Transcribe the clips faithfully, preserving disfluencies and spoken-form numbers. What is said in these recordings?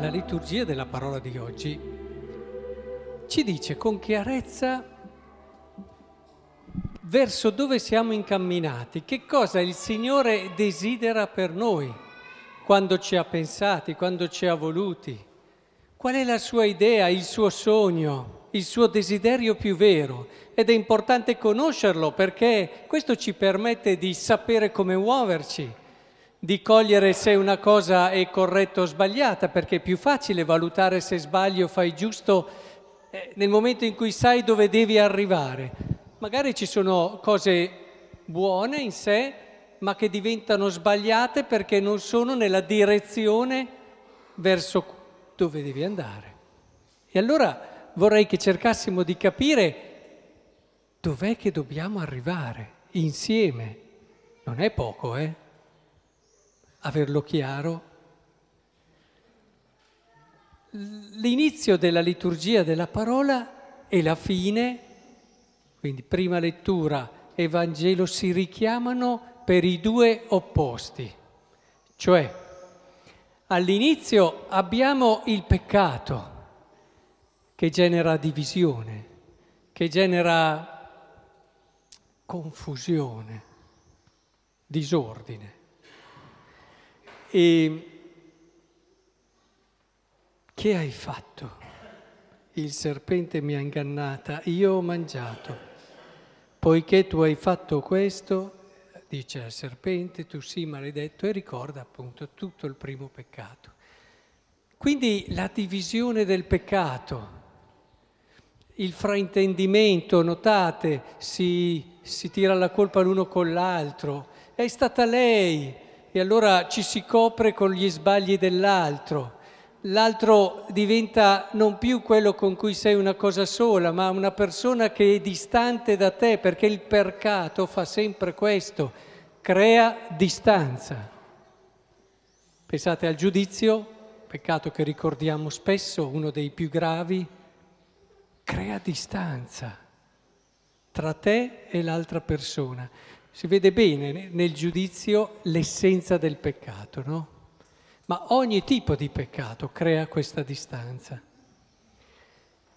la liturgia della parola di oggi ci dice con chiarezza verso dove siamo incamminati, che cosa il Signore desidera per noi quando ci ha pensati, quando ci ha voluti, qual è la sua idea, il suo sogno, il suo desiderio più vero, ed è importante conoscerlo perché questo ci permette di sapere come muoverci, di cogliere se una cosa è corretta o sbagliata, perché è più facile valutare se sbaglio fai giusto eh, nel momento in cui sai dove devi arrivare. Magari ci sono cose buone in sé, ma che diventano sbagliate perché non sono nella direzione verso dove devi andare. E allora vorrei che cercassimo di capire dov'è che dobbiamo arrivare insieme. Non è poco, eh? Averlo chiaro. L'inizio della liturgia della parola e la fine, quindi prima lettura e Vangelo, si richiamano per i due opposti. Cioè, all'inizio abbiamo il peccato, che genera divisione, che genera confusione, disordine. E che hai fatto? Il serpente mi ha ingannata, io ho mangiato. Poiché tu hai fatto questo, dice al serpente, tu sii maledetto, e ricorda appunto tutto il primo peccato. Quindi la divisione del peccato, il fraintendimento, notate, si, si tira la colpa l'uno con l'altro, è stata lei, e allora ci si copre con gli sbagli dell'altro, l'altro diventa non più quello con cui sei una cosa sola, ma una persona che è distante da te, perché il peccato fa sempre questo, crea distanza. Pensate al giudizio, peccato che ricordiamo spesso, uno dei più gravi. Crea distanza tra te e l'altra persona. Si vede bene nel giudizio l'essenza del peccato, no? Ma ogni tipo di peccato crea questa distanza.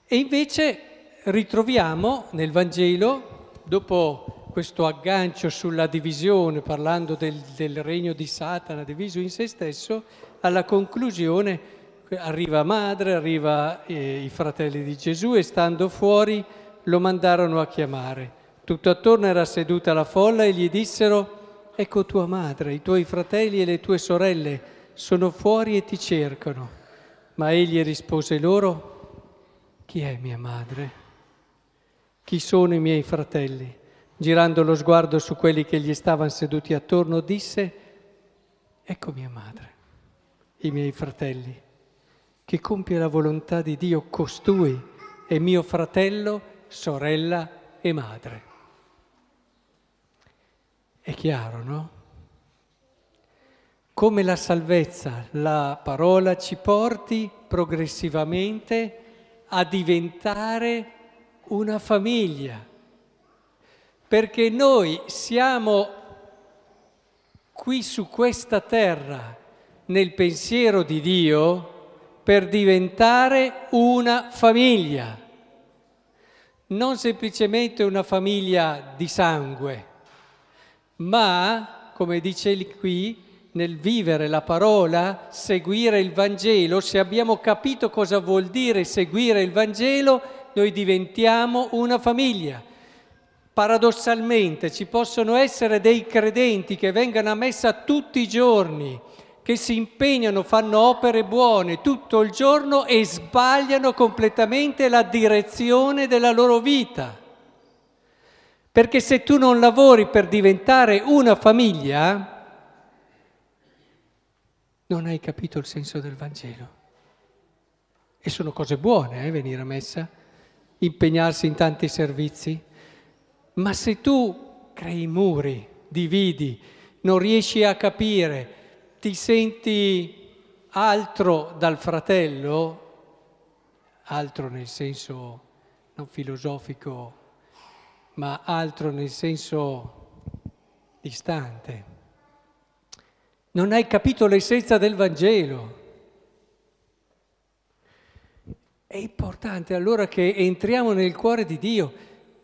E invece ritroviamo nel Vangelo, dopo questo aggancio sulla divisione, parlando del, del regno di Satana diviso in se stesso, alla conclusione arriva madre, arriva eh, i fratelli di Gesù e stando fuori lo mandarono a chiamare. Tutto attorno era seduta la folla e gli dissero: ecco tua madre, i tuoi fratelli e le tue sorelle sono fuori e ti cercano. Ma egli rispose loro: chi è mia madre? Chi sono i miei fratelli? Girando lo sguardo su quelli che gli stavano seduti attorno, disse: ecco mia madre, i miei fratelli. Chi compie la volontà di Dio, costui è mio fratello, sorella e madre. È chiaro, no? Come la salvezza, la parola ci porti progressivamente a diventare una famiglia, perché noi siamo qui su questa terra nel pensiero di Dio per diventare una famiglia, non semplicemente una famiglia di sangue, ma, come dice qui, nel vivere la parola, seguire il Vangelo. Se abbiamo capito cosa vuol dire seguire il Vangelo, noi diventiamo una famiglia. Paradossalmente ci possono essere dei credenti che vengano a messa tutti i giorni, che si impegnano, fanno opere buone tutto il giorno e sbagliano completamente la direzione della loro vita. Perché se tu non lavori per diventare una famiglia, non hai capito il senso del Vangelo. E sono cose buone, eh, venire a messa, impegnarsi in tanti servizi. Ma se tu crei muri, dividi, non riesci a capire, ti senti altro dal fratello, altro nel senso non filosofico, ma altro nel senso distante. Non hai capito l'essenza del Vangelo. È importante allora che entriamo nel cuore di Dio.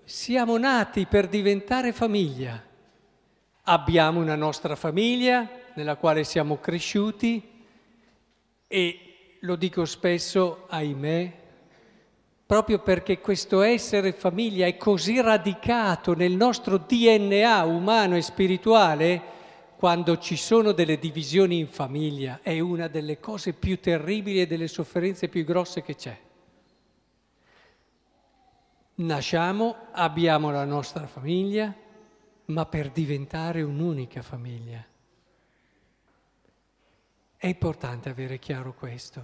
Siamo nati per diventare famiglia. Abbiamo una nostra famiglia nella quale siamo cresciuti e, lo dico spesso, ahimè, proprio perché questo essere famiglia è così radicato nel nostro D N A umano e spirituale, quando ci sono delle divisioni in famiglia è una delle cose più terribili e delle sofferenze più grosse che c'è. Nasciamo, abbiamo la nostra famiglia, ma per diventare un'unica famiglia. È importante avere chiaro questo,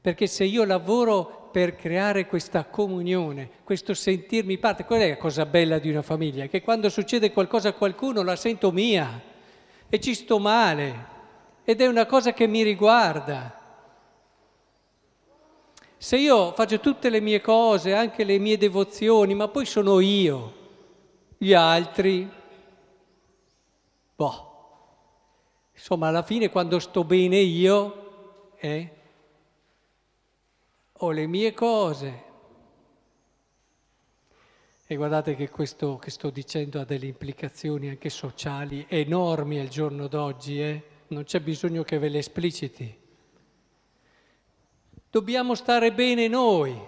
perché se io lavoro per creare questa comunione, questo sentirmi parte, quella è la cosa bella di una famiglia, che quando succede qualcosa a qualcuno la sento mia e ci sto male ed è una cosa che mi riguarda. Se io faccio tutte le mie cose, anche le mie devozioni, ma poi sono io, gli altri, boh, insomma alla fine quando sto bene io eh, ho le mie cose. E guardate che questo che sto dicendo ha delle implicazioni anche sociali enormi al giorno d'oggi, eh? Non c'è bisogno che ve le espliciti. Dobbiamo stare bene noi,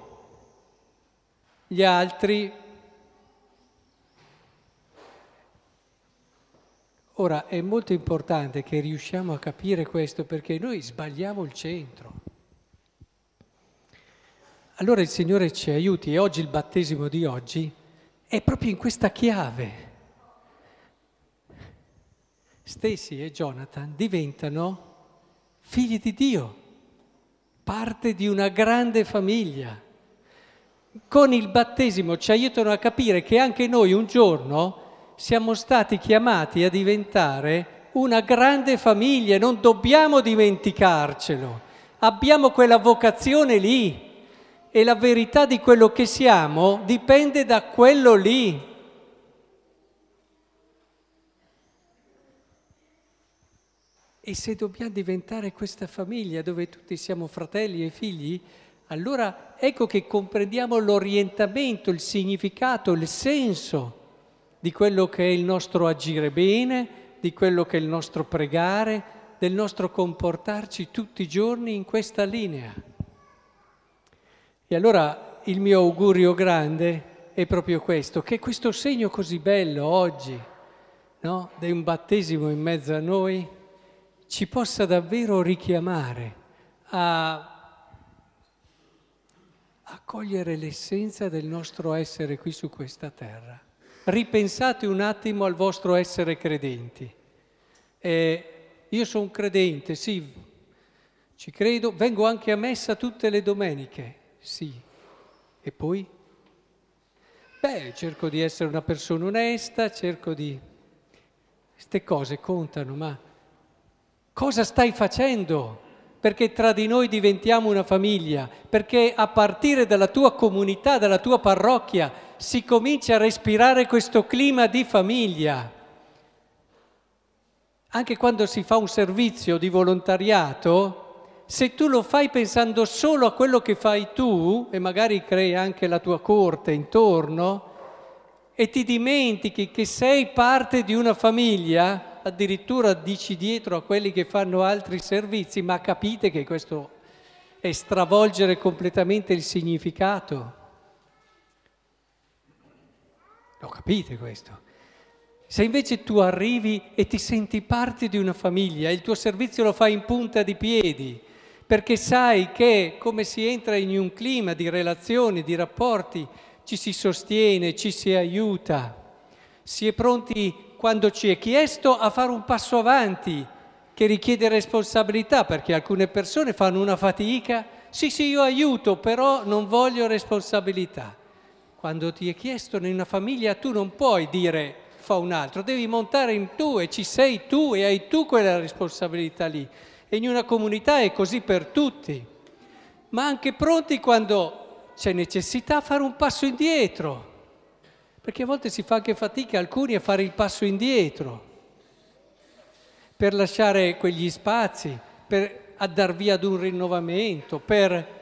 gli altri. Ora, è molto importante che riusciamo a capire questo, perché noi sbagliamo il centro. Allora il Signore ci aiuti, e oggi il battesimo di oggi è proprio in questa chiave. Stacy e Jonathan diventano figli di Dio, parte di una grande famiglia. Con il battesimo ci aiutano a capire che anche noi un giorno siamo stati chiamati a diventare una grande famiglia, non dobbiamo dimenticarcelo. Abbiamo quella vocazione lì e la verità di quello che siamo dipende da quello lì. E se dobbiamo diventare questa famiglia dove tutti siamo fratelli e figli, allora ecco che comprendiamo l'orientamento, il significato, il senso di quello che è il nostro agire bene, di quello che è il nostro pregare, del nostro comportarci tutti i giorni in questa linea. E allora il mio augurio grande è proprio questo, che questo segno così bello oggi, no, di un battesimo in mezzo a noi, ci possa davvero richiamare a, a cogliere l'essenza del nostro essere qui su questa terra. Ripensate un attimo al vostro essere credenti. Eh, io sono un credente, sì, ci credo, vengo anche a messa tutte le domeniche, sì. E poi? Beh, cerco di essere una persona onesta, cerco di... Queste cose contano, ma... Cosa stai facendo? Perché tra di noi diventiamo una famiglia, perché a partire dalla tua comunità, dalla tua parrocchia, si comincia a respirare questo clima di famiglia. Anche quando si fa un servizio di volontariato, se tu lo fai pensando solo a quello che fai tu, e magari crei anche la tua corte intorno, e ti dimentichi che sei parte di una famiglia, addirittura dici dietro a quelli che fanno altri servizi, ma capite che questo è stravolgere completamente il significato. Lo capite questo? Se invece tu arrivi e ti senti parte di una famiglia, il tuo servizio lo fai in punta di piedi, perché sai che come si entra in un clima di relazioni, di rapporti, ci si sostiene, ci si aiuta, si è pronti quando ci è chiesto a fare un passo avanti che richiede responsabilità, perché alcune persone fanno una fatica, sì sì io aiuto però non voglio responsabilità. Quando ti è chiesto in una famiglia tu non puoi dire fa un altro, devi montare in tu e ci sei tu e hai tu quella responsabilità lì. E in una comunità è così per tutti, ma anche pronti quando c'è necessità a fare un passo indietro. Perché a volte si fa anche fatica, alcuni, a fare il passo indietro, per lasciare quegli spazi, per dar via ad un rinnovamento, per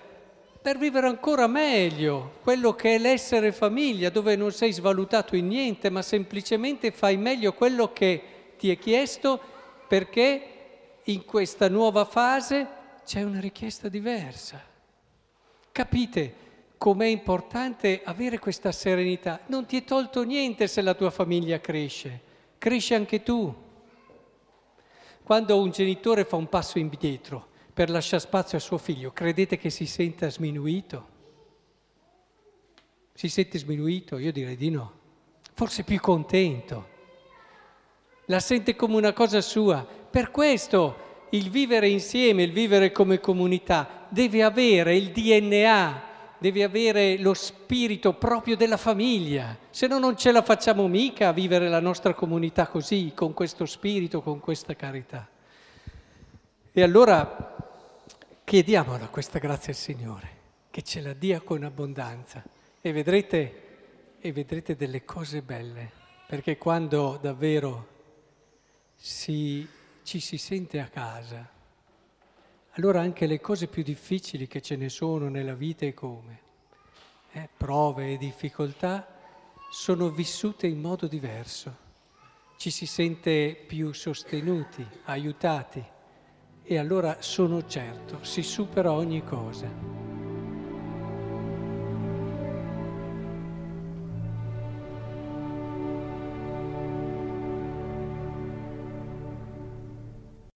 per vivere ancora meglio quello che è l'essere famiglia, dove non sei svalutato in niente, ma semplicemente fai meglio quello che ti è chiesto, perché in questa nuova fase c'è una richiesta diversa. Capite com'è importante avere questa serenità? Non ti è tolto niente se la tua famiglia cresce, cresci anche tu. Quando un genitore fa un passo indietro per lasciare spazio a suo figlio, credete che si senta sminuito? Si sente sminuito? Io direi di no. Forse più contento. La sente come una cosa sua. Per questo il vivere insieme, il vivere come comunità, deve avere il D N A, deve avere lo spirito proprio della famiglia. Se no non ce la facciamo mica a vivere la nostra comunità così, con questo spirito, con questa carità. E allora chiediamola questa grazia al Signore, che ce la dia con abbondanza, e vedrete, e vedrete delle cose belle, perché quando davvero si, ci si sente a casa, allora anche le cose più difficili che ce ne sono nella vita e come, eh, prove e difficoltà, sono vissute in modo diverso, ci si sente più sostenuti, aiutati, e allora sono certo, si supera ogni cosa.